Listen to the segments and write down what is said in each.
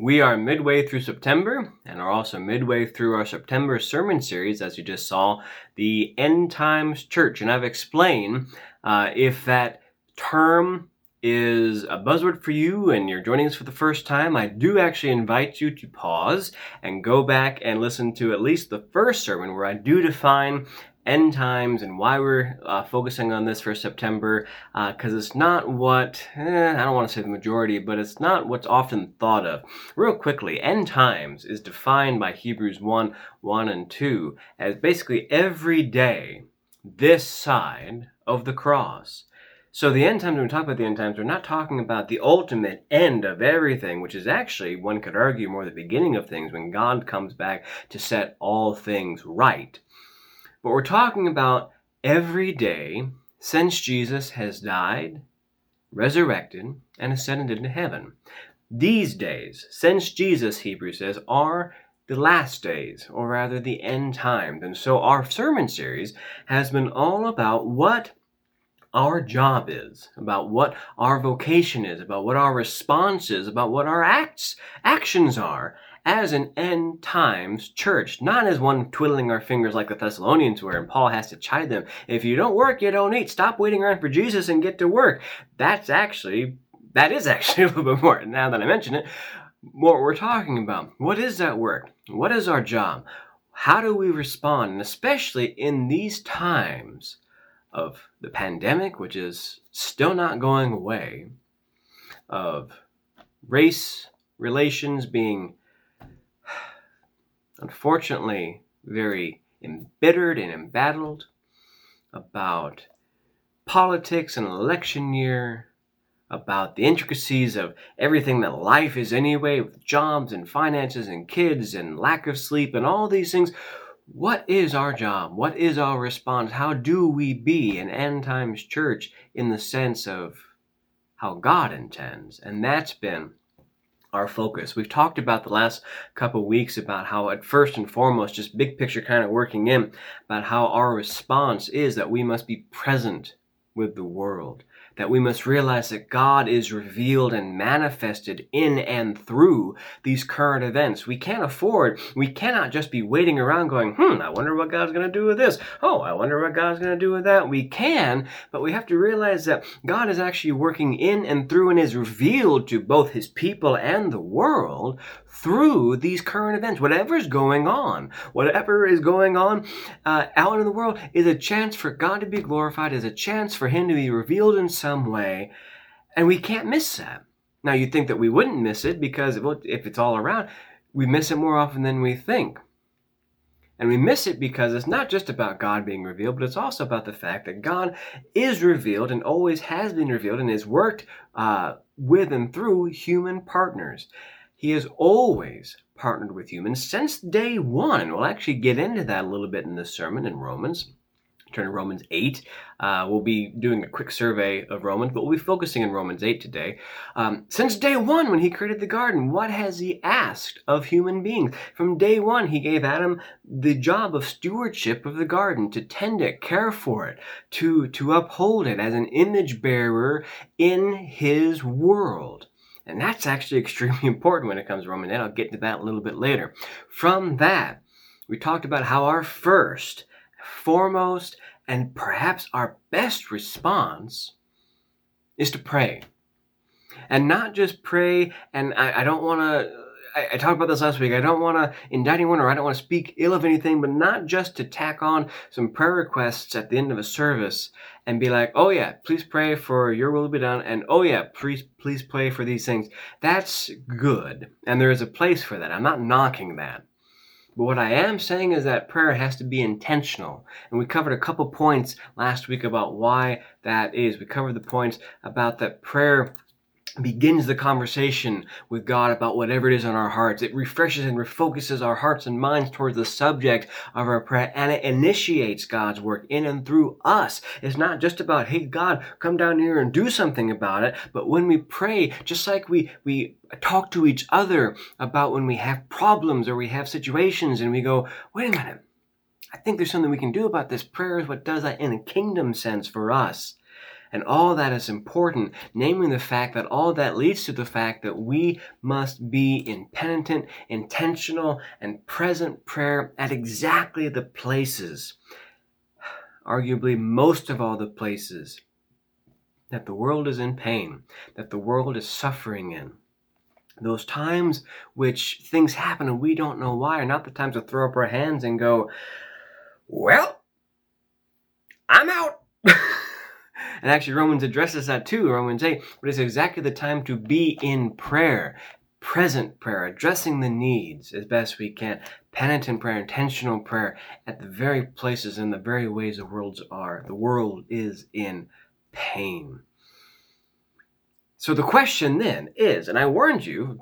We are midway through September and are also midway through our September sermon series, as you just saw, the End Times Church. And I've explained if that term is a buzzword for you and you're joining us for the first time, I do actually invite you to pause and go back and listen to at least the first sermon where I do define end times and why we're focusing on this for September, because it's not what, I don't want to say the majority, but it's not what's often thought of. Real quickly, end times is defined by Hebrews 1:1 and 2 as basically every day this side of the cross. So the end times, when we talk about the end times, we're not talking about the ultimate end of everything, which is actually, one could argue, more the beginning of things when God comes back to set all things right. But we're talking about every day since Jesus has died, resurrected, and ascended into heaven. These days, since Jesus, Hebrews says, are the last days, or rather the end times. And so our sermon series has been all about what our job is, about what our vocation is, about what our response is, about what our actions are as an end times church, not as one twiddling our fingers like the Thessalonians were, and Paul has to chide them. If you don't work, you don't eat. Stop waiting around for Jesus and get to work. That is actually a little bit more, now that I mention it, what we're talking about. What is that work? What is our job? How do we respond? And especially in these times of the pandemic, which is still not going away, of race relations being unfortunately very embittered and embattled, about politics and election year, about the intricacies of everything that life is anyway, with jobs and finances and kids and lack of sleep and all these things. What is our job? What is our response? How do we be an end times church in the sense of how God intends? And that's been our focus. We've talked about the last couple weeks about how, at first and foremost, just big picture kind of working in, about how our response is that we must be present with the world, that we must realize that God is revealed and manifested in and through these current events. We cannot just be waiting around going, I wonder what God's going to do with this. Oh, I wonder what God's going to do with that. We can, but we have to realize that God is actually working in and through and is revealed to both his people and the world through these current events. Whatever is going on out in the world is a chance for God to be glorified, is a chance for him to be revealed in some way, and we can't miss that. Now, you'd think that we wouldn't miss it, because if it's all around, we miss it more often than we think. And we miss it because it's not just about God being revealed, but it's also about the fact that God is revealed and always has been revealed and has worked with and through human partners. He has always partnered with humans since day one. We'll actually get into that a little bit in this sermon in Romans. Turn to Romans 8. We'll be doing a quick survey of Romans, but we'll be focusing on Romans 8 today. Since day one, when he created the garden, what has he asked of human beings? From day one, he gave Adam the job of stewardship of the garden, to tend it, care for it, to uphold it as an image bearer in his world. And that's actually extremely important when it comes to Romans 8. I'll get to that a little bit later. From that, we talked about how our first, foremost, and perhaps our best response is to pray. And not just pray, and I talked about this last week, I don't want to indict anyone, or I don't want to speak ill of anything, but not just to tack on some prayer requests at the end of a service and be like, oh yeah, please pray for your will to be done, and oh yeah, please pray for these things. That's good, and there is a place for that. I'm not knocking that. But what I am saying is that prayer has to be intentional. And we covered a couple points last week about why that is. We covered the points about that prayer begins the conversation with God about whatever it is on our hearts. It refreshes and refocuses our hearts and minds towards the subject of our prayer, and it initiates God's work in and through us. It's not just about, hey, God, come down here and do something about it. But when we pray, just like we talk to each other about when we have problems or we have situations and we go, wait a minute, I think there's something we can do about this. Prayer is what does that in a kingdom sense for us. And all that is important, namely the fact that all that leads to the fact that we must be in penitent, intentional, and present prayer at exactly the places, arguably most of all the places, that the world is in pain, that the world is suffering in. Those times which things happen and we don't know why are not the times to throw up our hands and go, well, I'm out. And actually Romans addresses that too, Romans 8, but it's exactly the time to be in prayer, present prayer, addressing the needs as best we can, penitent prayer, intentional prayer, at the very places and the very ways the worlds are. The world is in pain. So the question then is, and I warned you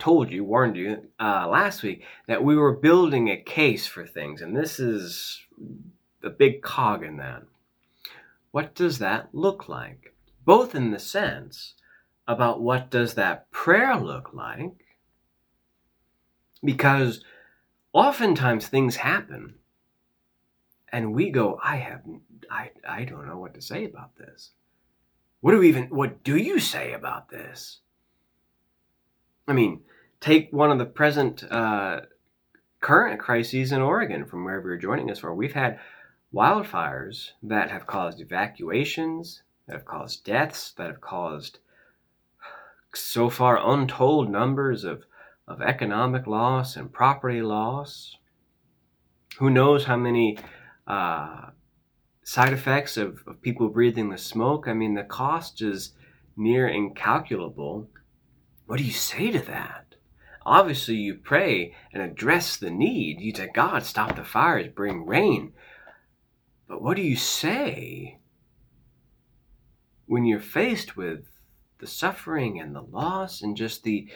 last week that we were building a case for things, and this is a big cog in that. What does that look like? Both in the sense about what does that prayer look like, because oftentimes things happen and we go, I don't know what to say about this. What do you say about this? I mean, take one of the present current crises in Oregon from wherever you're joining us from. We've had wildfires that have caused evacuations, that have caused deaths, that have caused so far untold numbers of economic loss and property loss. Who knows how many side effects of people breathing the smoke. I mean, the cost is near incalculable. What do you say to that? Obviously, you pray and address the need. You say, God, stop the fires, bring rain. But what do you say when you're faced with the suffering and the loss and just the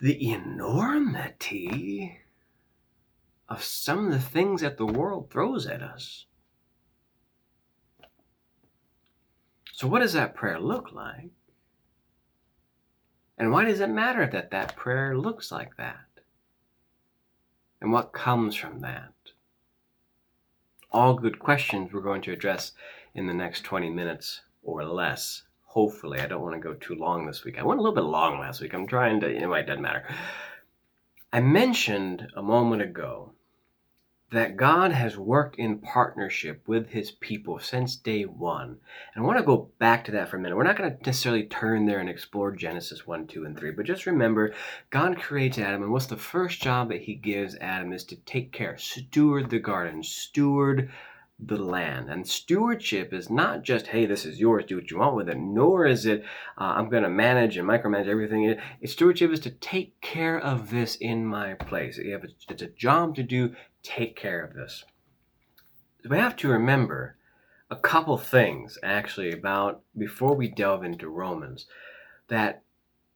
enormity of some of the things that the world throws at us? So what does that prayer look like? And why does it matter that that prayer looks like that? And what comes from that? All good questions we're going to address in the next 20 minutes or less. Hopefully, I don't want to go too long this week. I went a little bit long last week. I'm trying to, anyway, it doesn't matter. I mentioned a moment ago that God has worked in partnership with his people since day one. And I want to go back to that for a minute. We're not going to necessarily turn there and explore Genesis 1, 2, and 3, but just remember, God creates Adam, and what's the first job that he gives Adam is to take care, steward the garden, steward the land. And stewardship is not just, hey, this is yours, do what you want with it, nor is it, I'm going to manage and micromanage everything. Stewardship is to take care of this in my place. It's a job to do. Take care of this. We have to remember a couple things actually about before we delve into Romans, that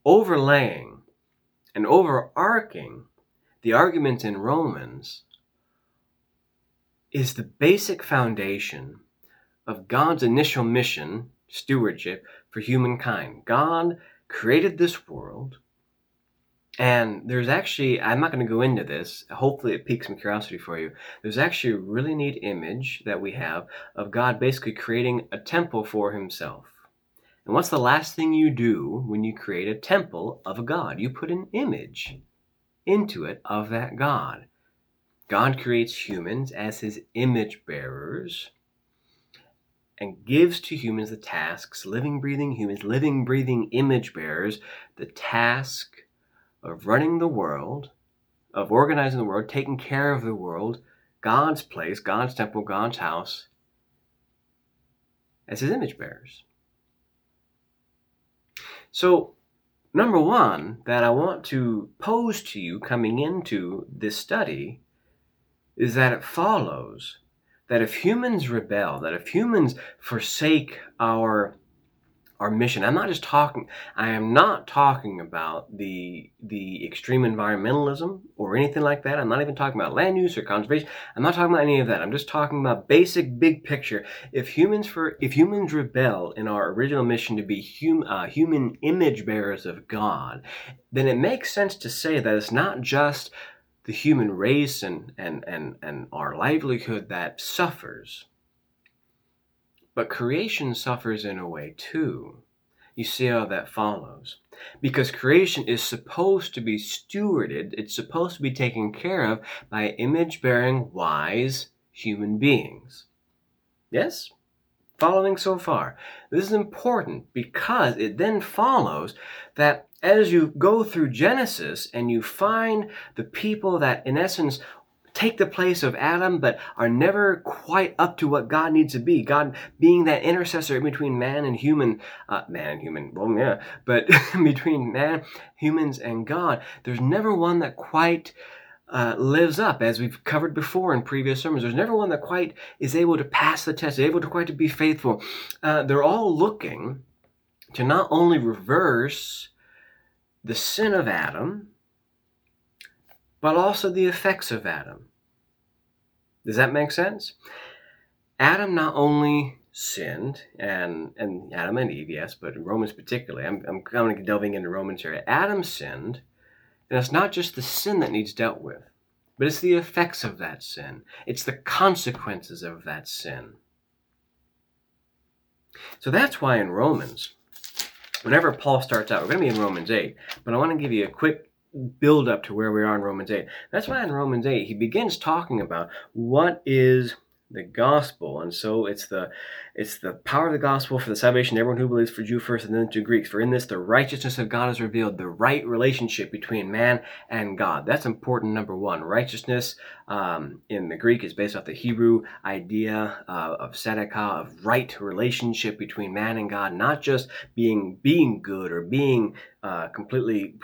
overlaying and overarching the arguments in Romans is the basic foundation of God's initial mission, stewardship for humankind. God created this world. And there's actually, I'm not going to go into this, hopefully it piques some curiosity for you, there's actually a really neat image that we have of God basically creating a temple for himself. And what's the last thing you do when you create a temple of a God? You put an image into it of that God. God creates humans as his image bearers and gives to humans the tasks, living, breathing humans, living, breathing image bearers, the task of running the world, of organizing the world, taking care of the world, God's place, God's temple, God's house, as his image bearers. So, number one that I want to pose to you coming into this study is that it follows that if humans rebel, that if humans forsake our mission. I am not talking about the extreme environmentalism or anything like that. I'm not even talking about land use or conservation. I'm not talking about any of that. I'm just talking about basic, big picture. If humans rebel in our original mission to be human image bearers of God, then it makes sense to say that it's not just the human race and our livelihood that suffers, But creation suffers in a way too. You see how that follows. Because creation is supposed to be stewarded, it's supposed to be taken care of by image-bearing, wise human beings. Yes? Following so far. This is important because it then follows that as you go through Genesis and you find the people that, in essence, take the place of Adam, but are never quite up to what God needs to be. God being that intercessor in between between man, humans, and God. There's never one that quite lives up, as we've covered before in previous sermons. There's never one that quite is able to pass the test, able to quite be faithful. They're all looking to not only reverse the sin of Adam, but also the effects of Adam. Does that make sense? Adam not only sinned, and Adam and Eve, yes, but Romans particularly. I'm kind of delving into Romans here. Adam sinned, and it's not just the sin that needs dealt with, but it's the effects of that sin. It's the consequences of that sin. So that's why in Romans, whenever Paul starts out, we're going to be in Romans 8, but I want to give you a quick build up to where we are in Romans 8. That's why in Romans 8 he begins talking about what is the gospel, and so it's the power of the gospel for the salvation of everyone who believes, for Jew first and then to Greeks. For in this the righteousness of God is revealed, the right relationship between man and God. That's important. Number one, righteousness in the Greek is based off the Hebrew idea of tzedakah, of right relationship between man and God, not just being good or being completely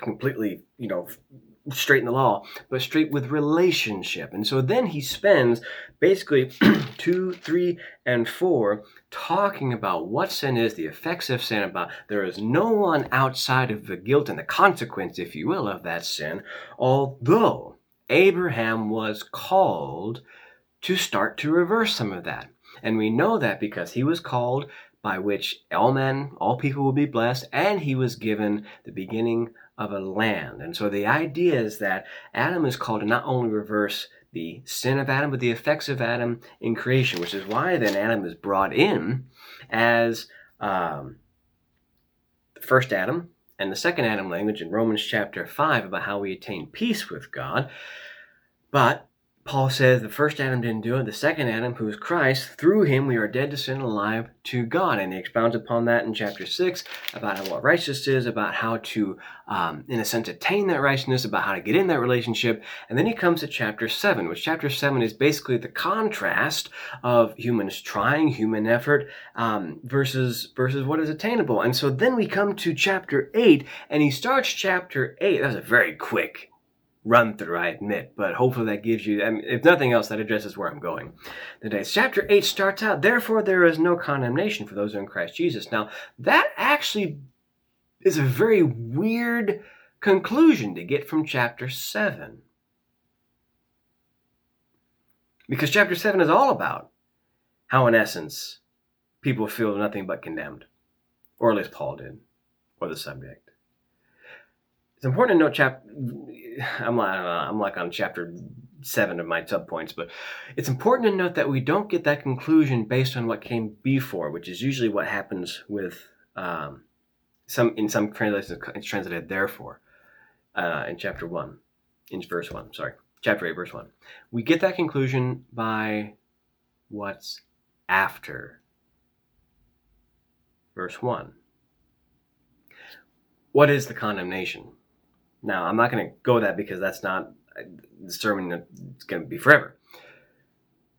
straight in the law, but straight with relationship. And so then he spends basically 2, 3, and 4 talking about what sin is, the effects of sin, about there is no one outside of the guilt and the consequence, if you will, of that sin, although Abraham was called to start to reverse some of that. And we know that because he was called by which all men, all people will be blessed, and he was given the beginning of a land. And so the idea is that Adam is called to not only reverse the sin of Adam, but the effects of Adam in creation, which is why then Adam is brought in as the first Adam and the second Adam language in Romans chapter 5 about how we attain peace with God. But Paul says the first Adam didn't do it. The second Adam, who is Christ, through him we are dead to sin, alive to God. And he expounds upon that in chapter 6 about what righteousness is, about how to, in a sense, attain that righteousness, about how to get in that relationship. And then he comes to chapter 7, which chapter 7 is basically the contrast of humans trying, human effort, versus what is attainable. And so then we come to chapter 8, and he starts chapter 8. That was a very quick run through, I admit, but hopefully that gives you, if nothing else, that addresses where I'm going today. Chapter 8 starts out, therefore there is no condemnation for those who are in Christ Jesus. Now, that actually is a very weird conclusion to get from chapter 7. Because chapter 7 is all about how, in essence, people feel nothing but condemned. Or at least Paul did, or the subject. It's important to note, I'm like on chapter 7 of my subpoints, but it's important to note that we don't get that conclusion based on what came before, which is usually what happens with some translations. It's translated therefore in chapter 1, in verse 1. Sorry, chapter 8, verse 1. We get that conclusion by what's after verse 1. What is the condemnation? Now, I'm not going to go that because that's not the sermon that's going to be forever.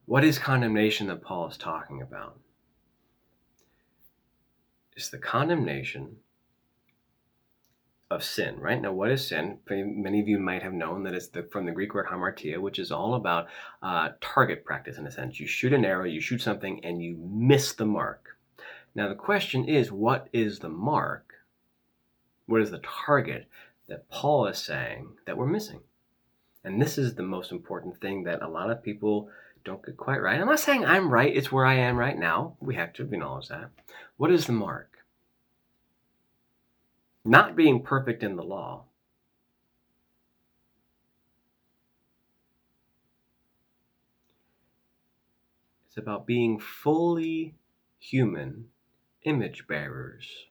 What is condemnation that Paul is talking about? It's the condemnation of sin, right? Now, what is sin? Many of you might have known that it's from the Greek word hamartia, which is all about target practice in a sense. You shoot an arrow, you shoot something, and you miss the mark. Now, the question is, what is the mark? What is the target that Paul is saying that we're missing? And this is the most important thing that a lot of people don't get quite right. I'm not saying I'm right. It's where I am right now. We have to acknowledge that. What is the mark? Not being perfect in the law. It's about being fully human image bearers.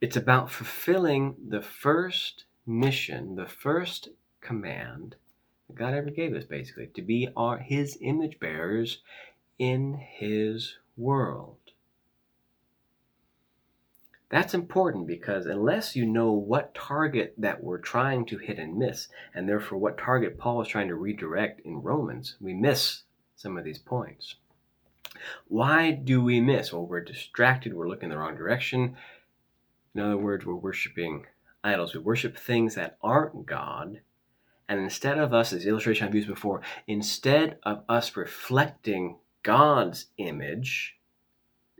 It's about fulfilling the first mission, the first command that God ever gave us, basically, to be His image bearers in His world. That's important because unless you know what target that we're trying to hit and miss, and therefore what target Paul is trying to redirect in Romans, we miss some of these points. Why do we miss? Well, we're distracted, we're looking the wrong direction. In other words, we're worshiping idols. We worship things that aren't God. And instead of us, as the illustration I've used before, instead of us reflecting God's image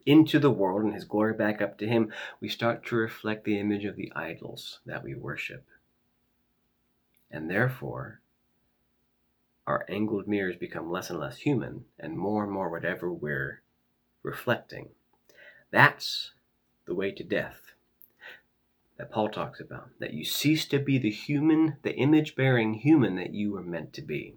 into the world and His glory back up to Him, we start to reflect the image of the idols that we worship. And therefore, our angled mirrors become less and less human and more whatever we're reflecting. That's the way to death that Paul talks about, that you cease to be the human, the image-bearing human that you were meant to be.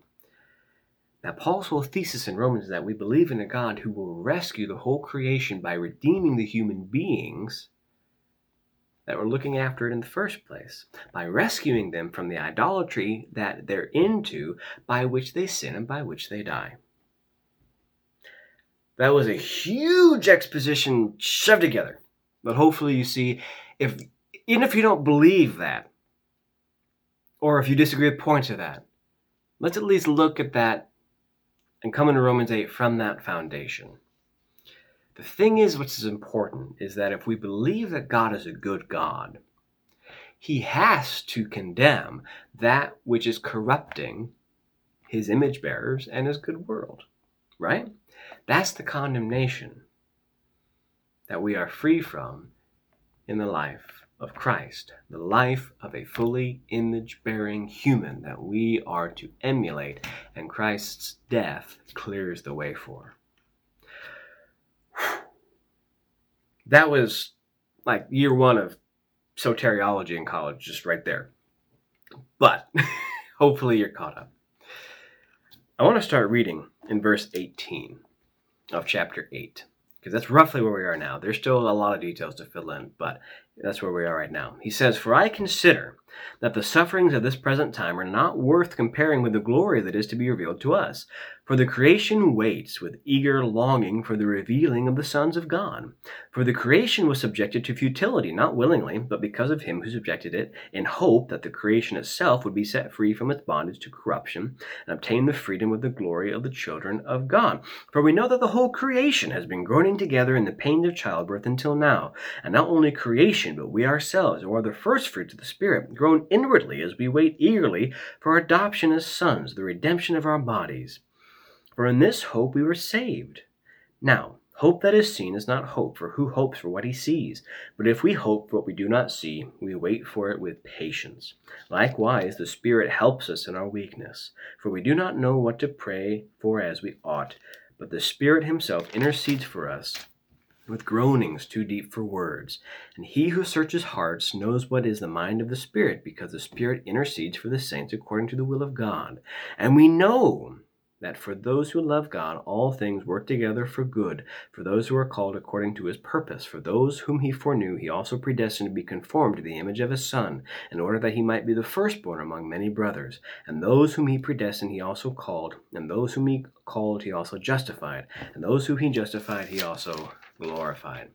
Now, Paul's whole thesis in Romans is that we believe in a God who will rescue the whole creation by redeeming the human beings that were looking after it in the first place, by rescuing them from the idolatry that they're into, by which they sin and by which they die. That was a huge exposition shoved together. But hopefully you see, even if you don't believe that, or if you disagree with points of that, let's at least look at that and come into Romans 8 from that foundation. The thing is, what's important is that if we believe that God is a good God, He has to condemn that which is corrupting His image bearers and His good world, right? That's the condemnation that we are free from in the life of Christ, the life of a fully image-bearing human that we are to emulate, and Christ's death clears the way for. That was like year one of soteriology in college, just right there. But hopefully you're caught up. I want to start reading in verse 18 of chapter 8, because that's roughly where we are now. There's still a lot of details to fill in, but that's where we are right now. He says, "For I consider that the sufferings of this present time are not worth comparing with the glory that is to be revealed to us. For the creation waits with eager longing for the revealing of the sons of God. For the creation was subjected to futility, not willingly, but because of Him who subjected it, in hope that the creation itself would be set free from its bondage to corruption and obtain the freedom of the glory of the children of God. For we know that the whole creation has been groaning together in the pains of childbirth until now, and not only creation, but we ourselves, who are the first fruits of the Spirit, groan inwardly as we wait eagerly for our adoption as sons, the redemption of our bodies. For in this hope we were saved. Now, hope that is seen is not hope, for who hopes for what he sees? But if we hope for what we do not see, we wait for it with patience. Likewise, the Spirit helps us in our weakness, for we do not know what to pray for as we ought. But the Spirit Himself intercedes for us with groanings too deep for words. And He who searches hearts knows what is the mind of the Spirit, because the Spirit intercedes for the saints according to the will of God. And we know that for those who love God, all things work together for good, for those who are called according to His purpose. For those whom He foreknew, He also predestined to be conformed to the image of His Son, in order that He might be the firstborn among many brothers. And those whom He predestined, He also called. And those whom He called, He also justified. And those whom He justified, He also glorified."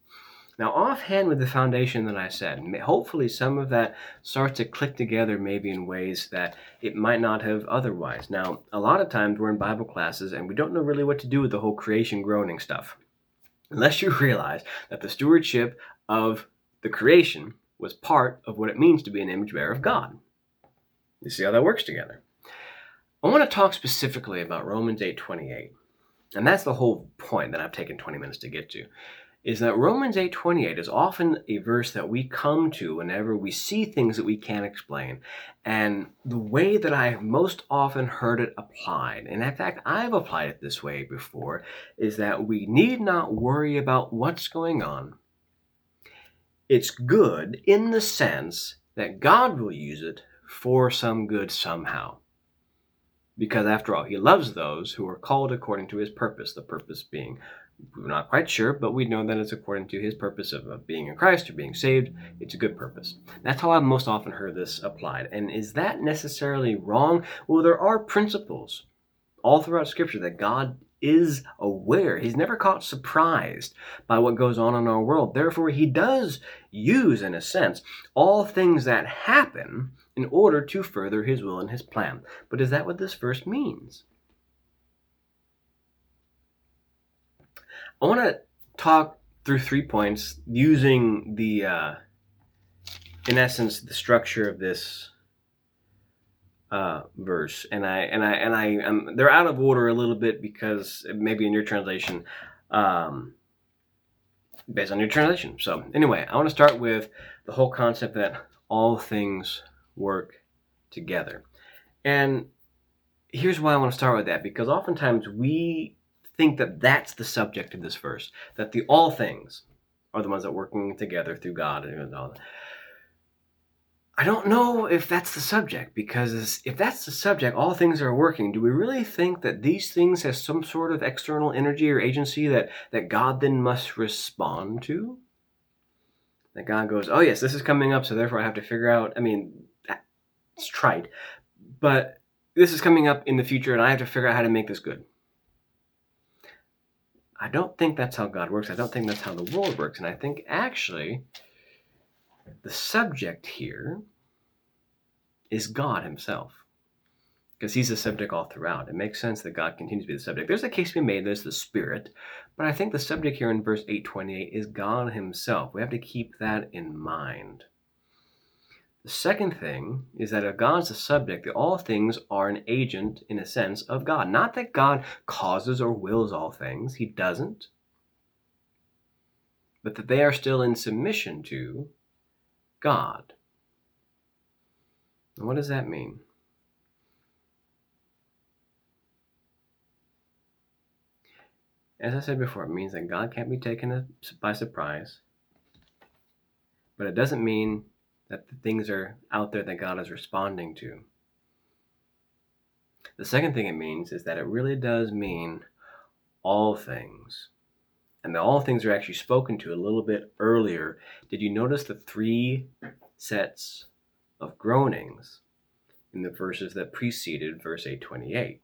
Now, offhand with the foundation that I said, hopefully some of that starts to click together maybe in ways that it might not have otherwise. Now, a lot of times we're in Bible classes and we don't know really what to do with the whole creation groaning stuff, unless you realize that the stewardship of the creation was part of what it means to be an image bearer of God. You see how that works together. I want to talk specifically about Romans 8:28, and that's the whole point that I've taken 20 minutes to get to. Is that Romans 8:28 is often a verse that we come to whenever we see things that we can't explain. And the way that I have most often heard it applied, and in fact I've applied it this way before, is that we need not worry about what's going on. It's good in the sense that God will use it for some good somehow. Because after all, He loves those who are called according to His purpose, the purpose being We're not quite sure, but we know that it's according to his purpose of being in Christ or being saved. It's a good purpose. That's how I've most often heard this applied. And is that necessarily wrong? Well, there are principles all throughout Scripture that God is aware. He's never caught surprised by what goes on in our world. Therefore, he does use, in a sense, all things that happen in order to further his will and his plan. But is that what this verse means? I want to talk through 3 points using the structure of this verse, they're out of order a little bit because maybe in your translation, based on your translation. So anyway, I want to start with the whole concept that all things work together, and here's why I want to start with that, because oftentimes we think that that's the subject of this verse, that the all things are the ones that are working together through God and all that. I don't know if that's the subject, because if that's the subject, all things are working, do we really think that these things have some sort of external energy or agency that God then must respond to? That God goes, oh yes, this is coming up, so therefore I have to figure out, I mean, it's trite, but this is coming up in the future and I have to figure out how to make this good. I don't think that's how God works. I don't think that's how the world works. And I think actually the subject here is God himself, because he's the subject all throughout. It makes sense that God continues to be the subject. There's a case to be made. There's the Spirit. But I think the subject here in verse 828 is God himself. We have to keep that in mind. The second thing is that if God's the subject, that all things are an agent, in a sense, of God. Not that God causes or wills all things. He doesn't. But that they are still in submission to God. And what does that mean? As I said before, it means that God can't be taken by surprise. But it doesn't mean that the things are out there that God is responding to. The second thing it means is that it really does mean all things. And the all things are actually spoken to a little bit earlier. Did you notice the 3 sets of groanings in the verses that preceded verse 828?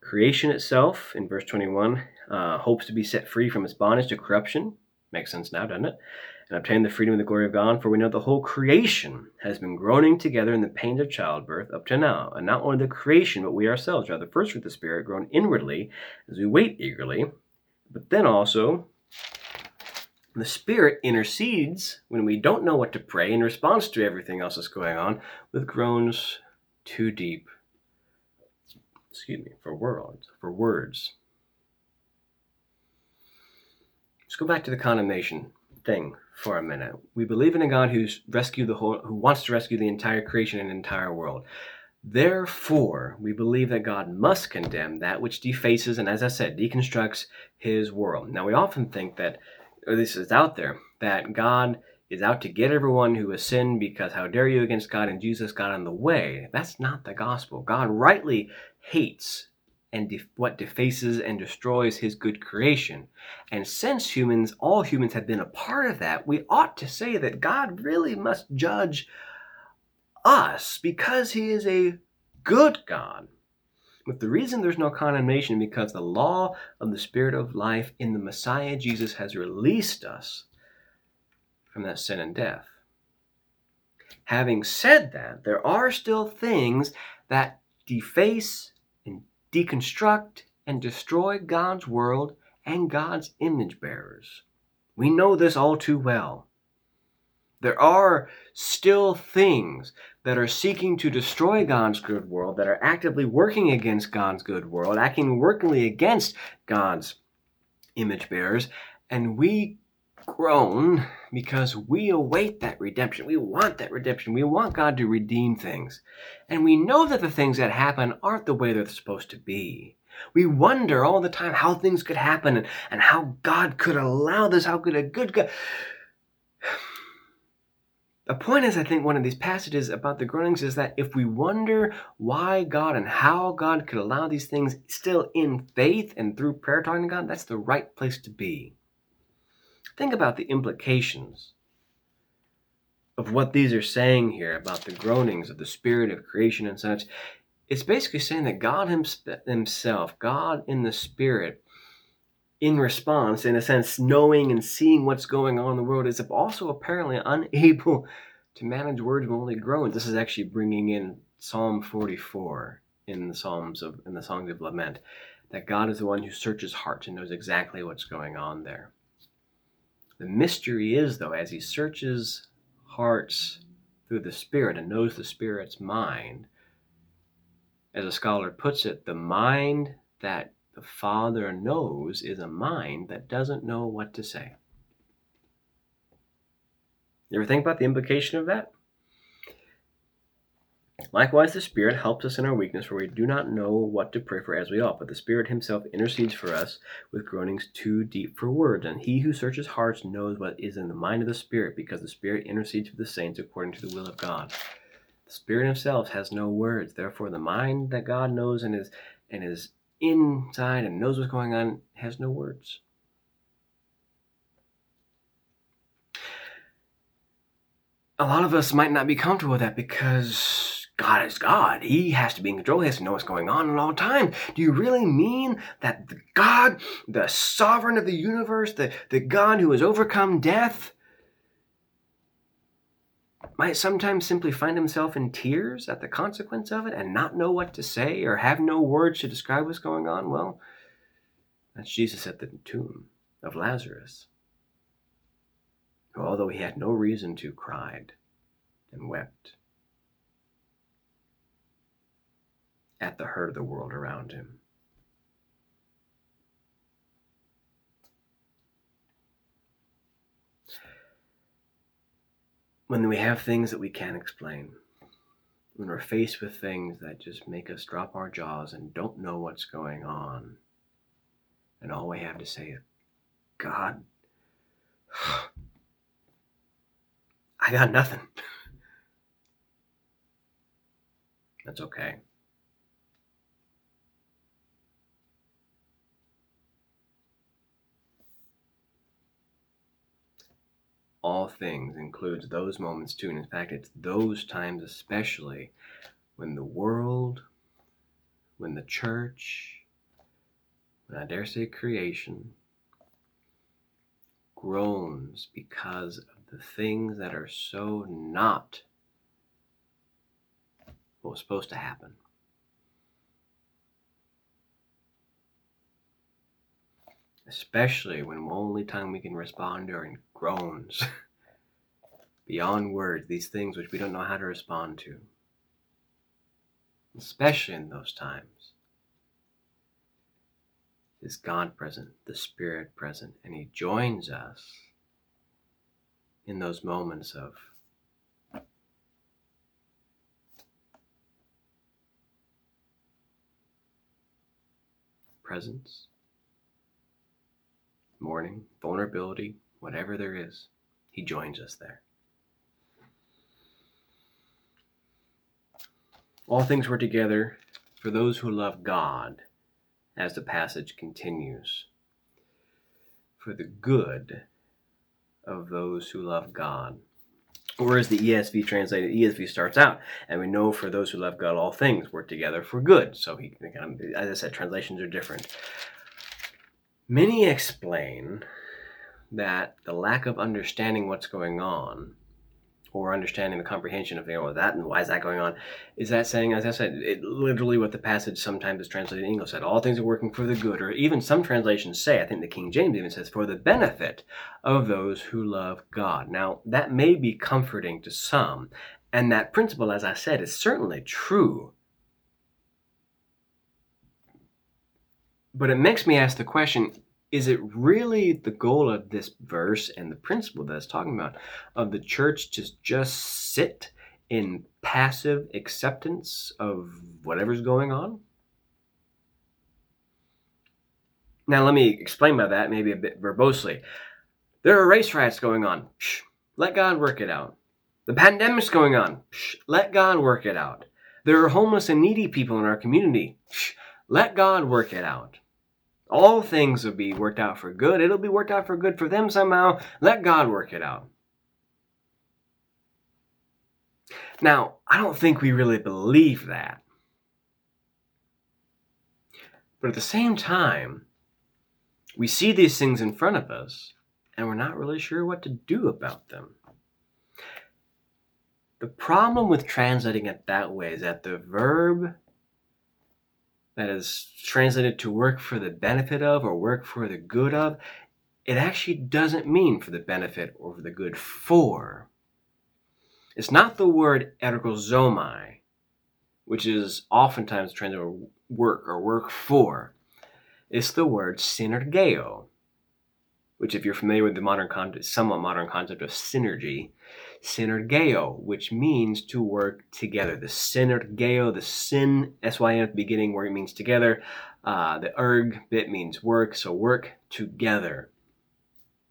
Creation itself, in verse 21, hopes to be set free from its bondage to corruption. Makes sense now, doesn't it? And obtain the freedom and the glory of God, for we know the whole creation has been groaning together in the pains of childbirth up to now. And not only the creation, but we ourselves are the first with the Spirit, groan inwardly as we wait eagerly. But then also, the Spirit intercedes when we don't know what to pray in response to everything else that's going on with groans too deep, for words. Let's go back to the condemnation thing for a minute. We believe in a God who wants to rescue the entire creation and entire world. Therefore, we believe that God must condemn that which defaces and, as I said, deconstructs his world. Now, we often think that, or this is out there, that God is out to get everyone who has sinned because how dare you against God and Jesus got in the way. That's not the gospel. God rightly hates and what defaces and destroys his good creation. And since all humans have been a part of that, we ought to say that God really must judge us because he is a good God. But the reason there's no condemnation is because the law of the Spirit of life in the Messiah Jesus has released us from that sin and death. Having said that, there are still things that deface and deconstruct and destroy God's world and God's image bearers. We know this all too well. There are still things that are seeking to destroy God's good world, that are actively working against God's good world, acting workingly against God's image bearers, and we groan because we await that redemption. We want that redemption. We want God to redeem things. And we know that the things that happen aren't the way they're supposed to be. We wonder all the time how things could happen and how God could allow this, how could a good God. The point is, I think one of these passages about the groanings is that if we wonder why God and how God could allow these things still in faith and through prayer talking to God, that's the right place to be. Think about the implications of what these are saying here about the groanings of the spirit of creation and such. It's basically saying that God himself, God in the spirit, in response, in a sense, knowing and seeing what's going on in the world, is also apparently unable to manage words but only groans. This is actually bringing in Psalm 44 in the Songs of Lament, that God is the one who searches hearts and knows exactly what's going on there. The mystery is, though, as he searches hearts through the Spirit and knows the Spirit's mind, as a scholar puts it, the mind that the Father knows is a mind that doesn't know what to say. You ever think about the implication of that? Likewise, the Spirit helps us in our weakness, for we do not know what to pray for as we ought, but the Spirit himself intercedes for us with groanings too deep for words. And he who searches hearts knows what is in the mind of the Spirit, because the Spirit intercedes for the saints according to the will of God. The Spirit himself has no words. Therefore, the mind that God knows and is inside and knows what's going on has no words. A lot of us might not be comfortable with that because God is God. He has to be in control. He has to know what's going on at all times. Do you really mean that the God, the sovereign of the universe, the God who has overcome death, might sometimes simply find himself in tears at the consequence of it and not know what to say or have no words to describe what's going on? Well, that's Jesus at the tomb of Lazarus, who, although he had no reason to, cried and wept at the hurt of the world around him. When we have things that we can't explain, when we're faced with things that just make us drop our jaws and don't know what's going on, and all we have to say is, God, I got nothing. That's okay. All things includes those moments too. And in fact, it's those times especially when the world, when the church, when I dare say creation, groans because of the things that are so not what was supposed to happen. Especially when the only time we can respond are in groans, beyond words, these things which we don't know how to respond to. Especially in those times, is God present, the Spirit present, and he joins us in those moments of presence, mourning, vulnerability, whatever there is, he joins us there. All things work together for those who love God, as the passage continues, for the good of those who love God. Or as the ESV translated, ESV starts out, and we know for those who love God, all things work together for good. So he, as I said, translations are different. Many explain that the lack of understanding what's going on, or understanding the comprehension of that and why is that going on, is that saying, as I said, it literally what the passage sometimes is translated in English, that all things are working for the good, or even some translations say, I think the King James even says, for the benefit of those who love God. Now, that may be comforting to some, and that principle, as I said, is certainly true. But it makes me ask the question, is it really the goal of this verse and the principle that it's talking about of the church to just sit in passive acceptance of whatever's going on? Now, let me explain about that maybe a bit verbosely. There are race riots going on. Let God work it out. The pandemic's going on. Let God work it out. There are homeless and needy people in our community. Let God work it out. All things will be worked out for good. It'll be worked out for good for them somehow. Let God work it out. Now, I don't think we really believe that. But at the same time, we see these things in front of us, and we're not really sure what to do about them. The problem with translating it that way is that the verb that is translated to work for the benefit of or work for the good of, it actually doesn't mean for the benefit or for the good for. It's not the word ergozomai, which is oftentimes translated work or work for. It's the word synergeo, which, if you're familiar with the somewhat modern concept of synergy, synergeo, which means to work together. The synergeo, the syn, S-Y-N at the beginning, where it means together. The erg bit means work, so work together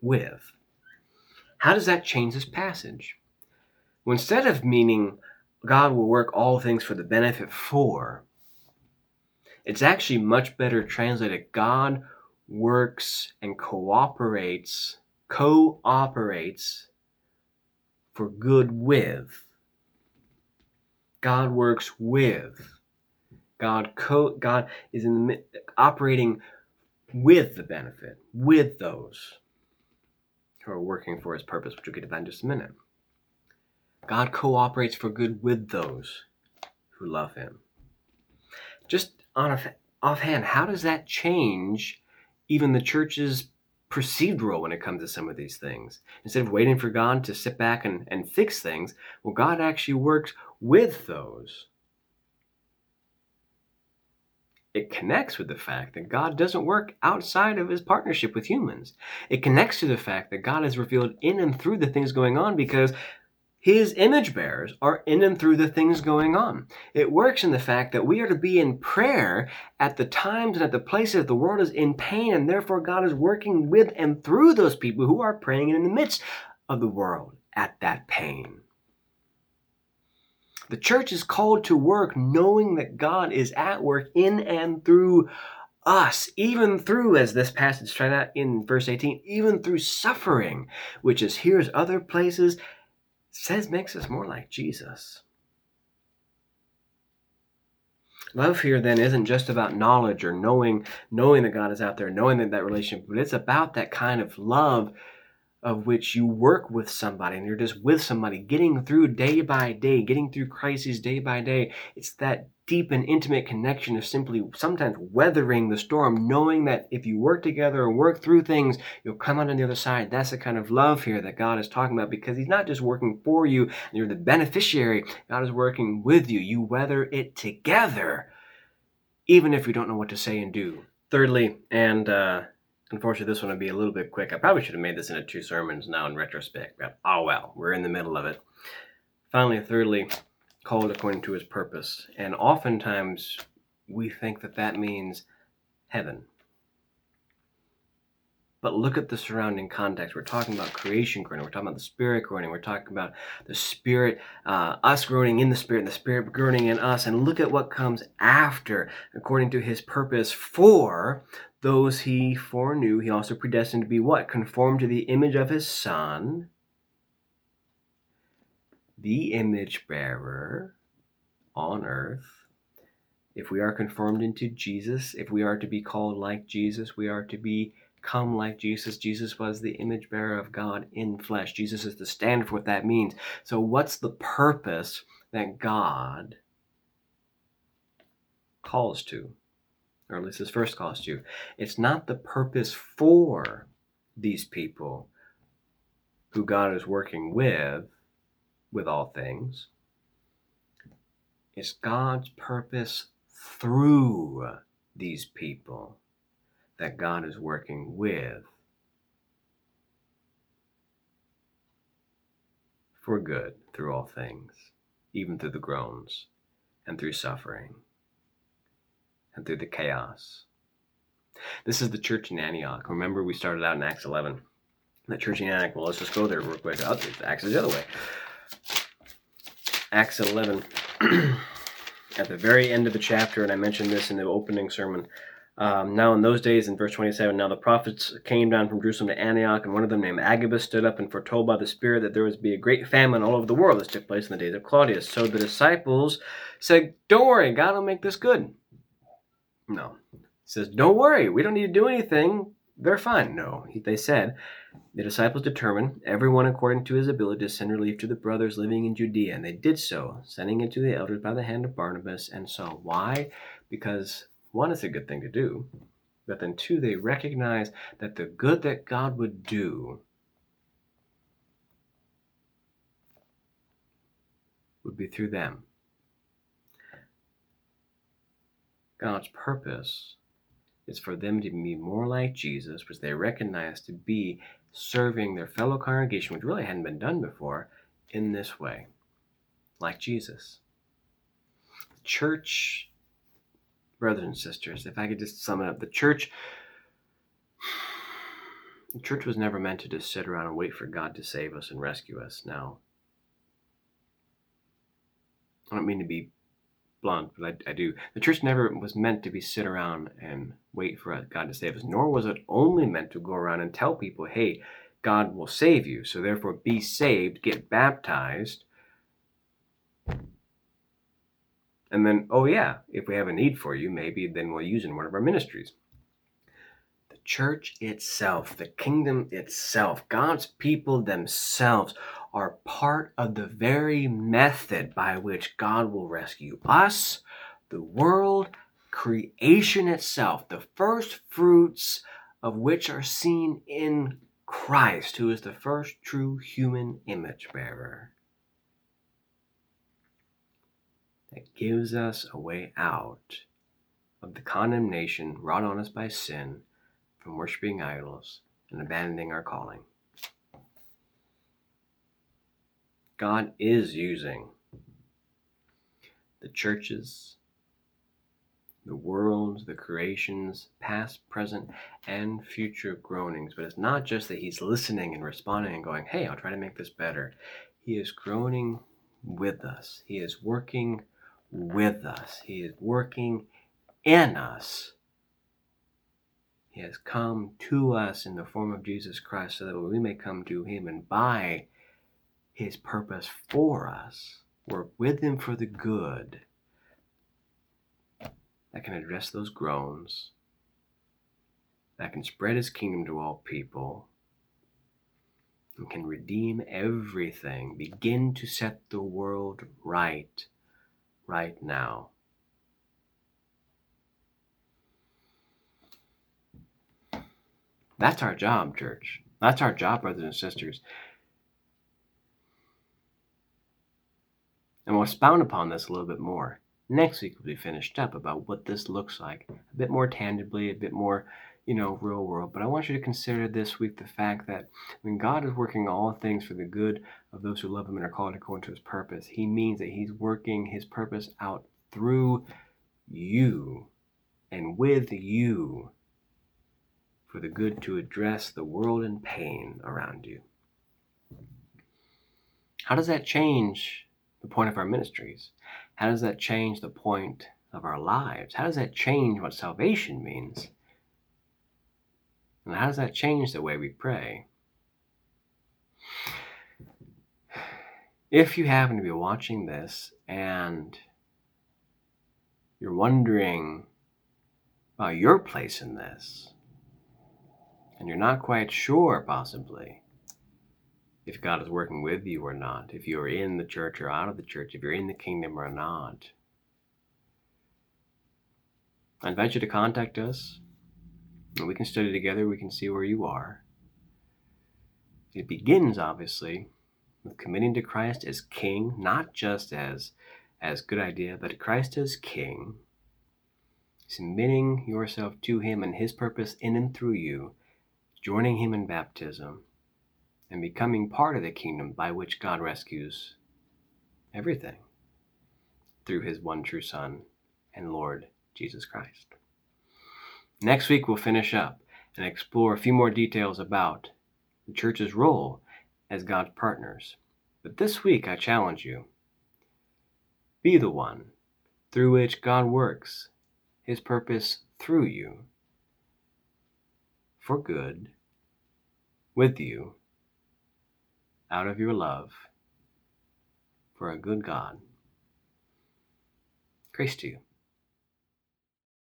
with. How does that change this passage? Well, instead of meaning God will work all things for the benefit for, it's actually much better translated God works and cooperates for good with. God works with. God is operating with the benefit, with those who are working for his purpose, which we'll get to that in just a minute. God cooperates for good with those who love him. Just offhand, how does that change even the church's perceived role when it comes to some of these things? Instead of waiting for God to sit back and fix things, well, God actually works with those. It connects with the fact that God doesn't work outside of his partnership with humans. It connects to the fact that God is revealed in and through the things going on because his image bearers are in and through the things going on. It works in the fact that we are to be in prayer at the times and at the places that the world is in pain, and therefore God is working with and through those people who are praying in the midst of the world at that pain. The church is called to work knowing that God is at work in and through us, even through, as this passage tried out in verse 18, even through suffering, which is here as other places, makes us more like Jesus. Love here then isn't just about knowledge or knowing that God is out there, knowing that relationship, but it's about that kind of love of which you work with somebody and you're just with somebody, getting through day by day, getting through crises day by day. It's that deep and intimate connection of simply sometimes weathering the storm, knowing that if you work together and work through things, you'll come out on the other side. That's the kind of love here that God is talking about, because he's not just working for you and you're the beneficiary. God is working with you. You weather it together, even if you don't know what to say and do. Thirdly, and unfortunately this one will be a little bit quick. I probably should have made this into two sermons now in retrospect, but oh well, we're in the middle of it. Finally, thirdly, called according to his purpose. And oftentimes we think that means heaven. But look at the surrounding context. We're talking about creation growing. We're talking about the Spirit growing. We're talking about the Spirit, us growing in the Spirit and the Spirit growing in us. And look at what comes after, according to his purpose, for those he foreknew. He also predestined to be what? Conformed to the image of his Son, the image bearer on earth. If we are conformed into Jesus, if we are to be called like Jesus, we are to become like Jesus. Jesus was the image bearer of God in flesh. Jesus is the standard for what that means. So what's the purpose that God calls to? Or at least his first calls to. It's not the purpose for these people who God is working with all things. It's God's purpose through these people that God is working with for good through all things, even through the groans and through suffering and through the chaos. This is the church in Antioch. Remember, we started out in Acts 11. The church in Antioch, well, let's just go there real quick. Acts is the other way. Acts 11, at the very end of the chapter, and I mentioned this in the opening sermon. Now in those days, in verse 27, now the prophets came down from Jerusalem to Antioch, and one of them named Agabus stood up and foretold by the Spirit that there would be a great famine all over the world. This took place in the days of Claudius. So the disciples said, don't worry, God will make this good. No. He says, don't worry, we don't need to do anything. They're fine. No, they said, the disciples determined, everyone according to his ability, to send relief to the brothers living in Judea. And they did so, sending it to the elders by the hand of Barnabas and Saul. Why? Because, one, it's a good thing to do, but then two, they recognize that the good that God would do would be through them. God's purpose is for them to be more like Jesus, which they recognize to be serving their fellow congregation, which really hadn't been done before, in this way, like Jesus. Church, brothers and sisters, if I could just sum it up, the church was never meant to just sit around and wait for God to save us and rescue us. Now, I don't mean to be blunt, but I do. The church never was meant to be sit around and wait for God to save us, nor was it only meant to go around and tell people, hey, God will save you, so therefore be saved, get baptized, and then, oh yeah, if we have a need for you, maybe then we'll use in one of our ministries. The church itself, the kingdom itself, God's people themselves are part of the very method by which God will rescue us, the world, creation itself, the first fruits of which are seen in Christ, who is the first true human image bearer. It gives us a way out of the condemnation wrought on us by sin from worshiping idols and abandoning our calling. God is using the churches, the worlds, the creations, past, present, and future groanings. But it's not just that he's listening and responding and going, hey, I'll try to make this better. He is groaning with us. He is working with us. He is working in us. He has come to us in the form of Jesus Christ so that we may come to him, and by his purpose for us, work with him for the good that can address those groans, that can spread his kingdom to all people, and can redeem everything, begin to set the world right. Right now. That's our job, church. That's our job, brothers and sisters. And we'll expound upon this a little bit more. Next week we'll be finished up about what this looks like. A bit more tangibly, a bit more, real world. But I want you to consider this week the fact that when God is working all things for the good of those who love him and are called according to his purpose, he means that he's working his purpose out through you and with you for the good to address the world in pain around you. How does that change the point of our ministries? How does that change the point of our lives? How does that change what salvation means? And how does that change the way we pray? If you happen to be watching this and you're wondering about your place in this, and you're not quite sure, possibly, if God is working with you or not, if you're in the church or out of the church, if you're in the kingdom or not, I invite you to contact us. We can study together, we can see where you are. It begins, obviously, with committing to Christ as King, not just as good idea, but Christ as King, submitting yourself to him and his purpose in and through you, joining him in baptism, and becoming part of the kingdom by which God rescues everything through his one true Son and Lord Jesus Christ. Next week, we'll finish up and explore a few more details about the church's role as God's partners. But this week, I challenge you Be the one through which God works his purpose through you, for good, with you, out of your love, for a good God. Grace to you.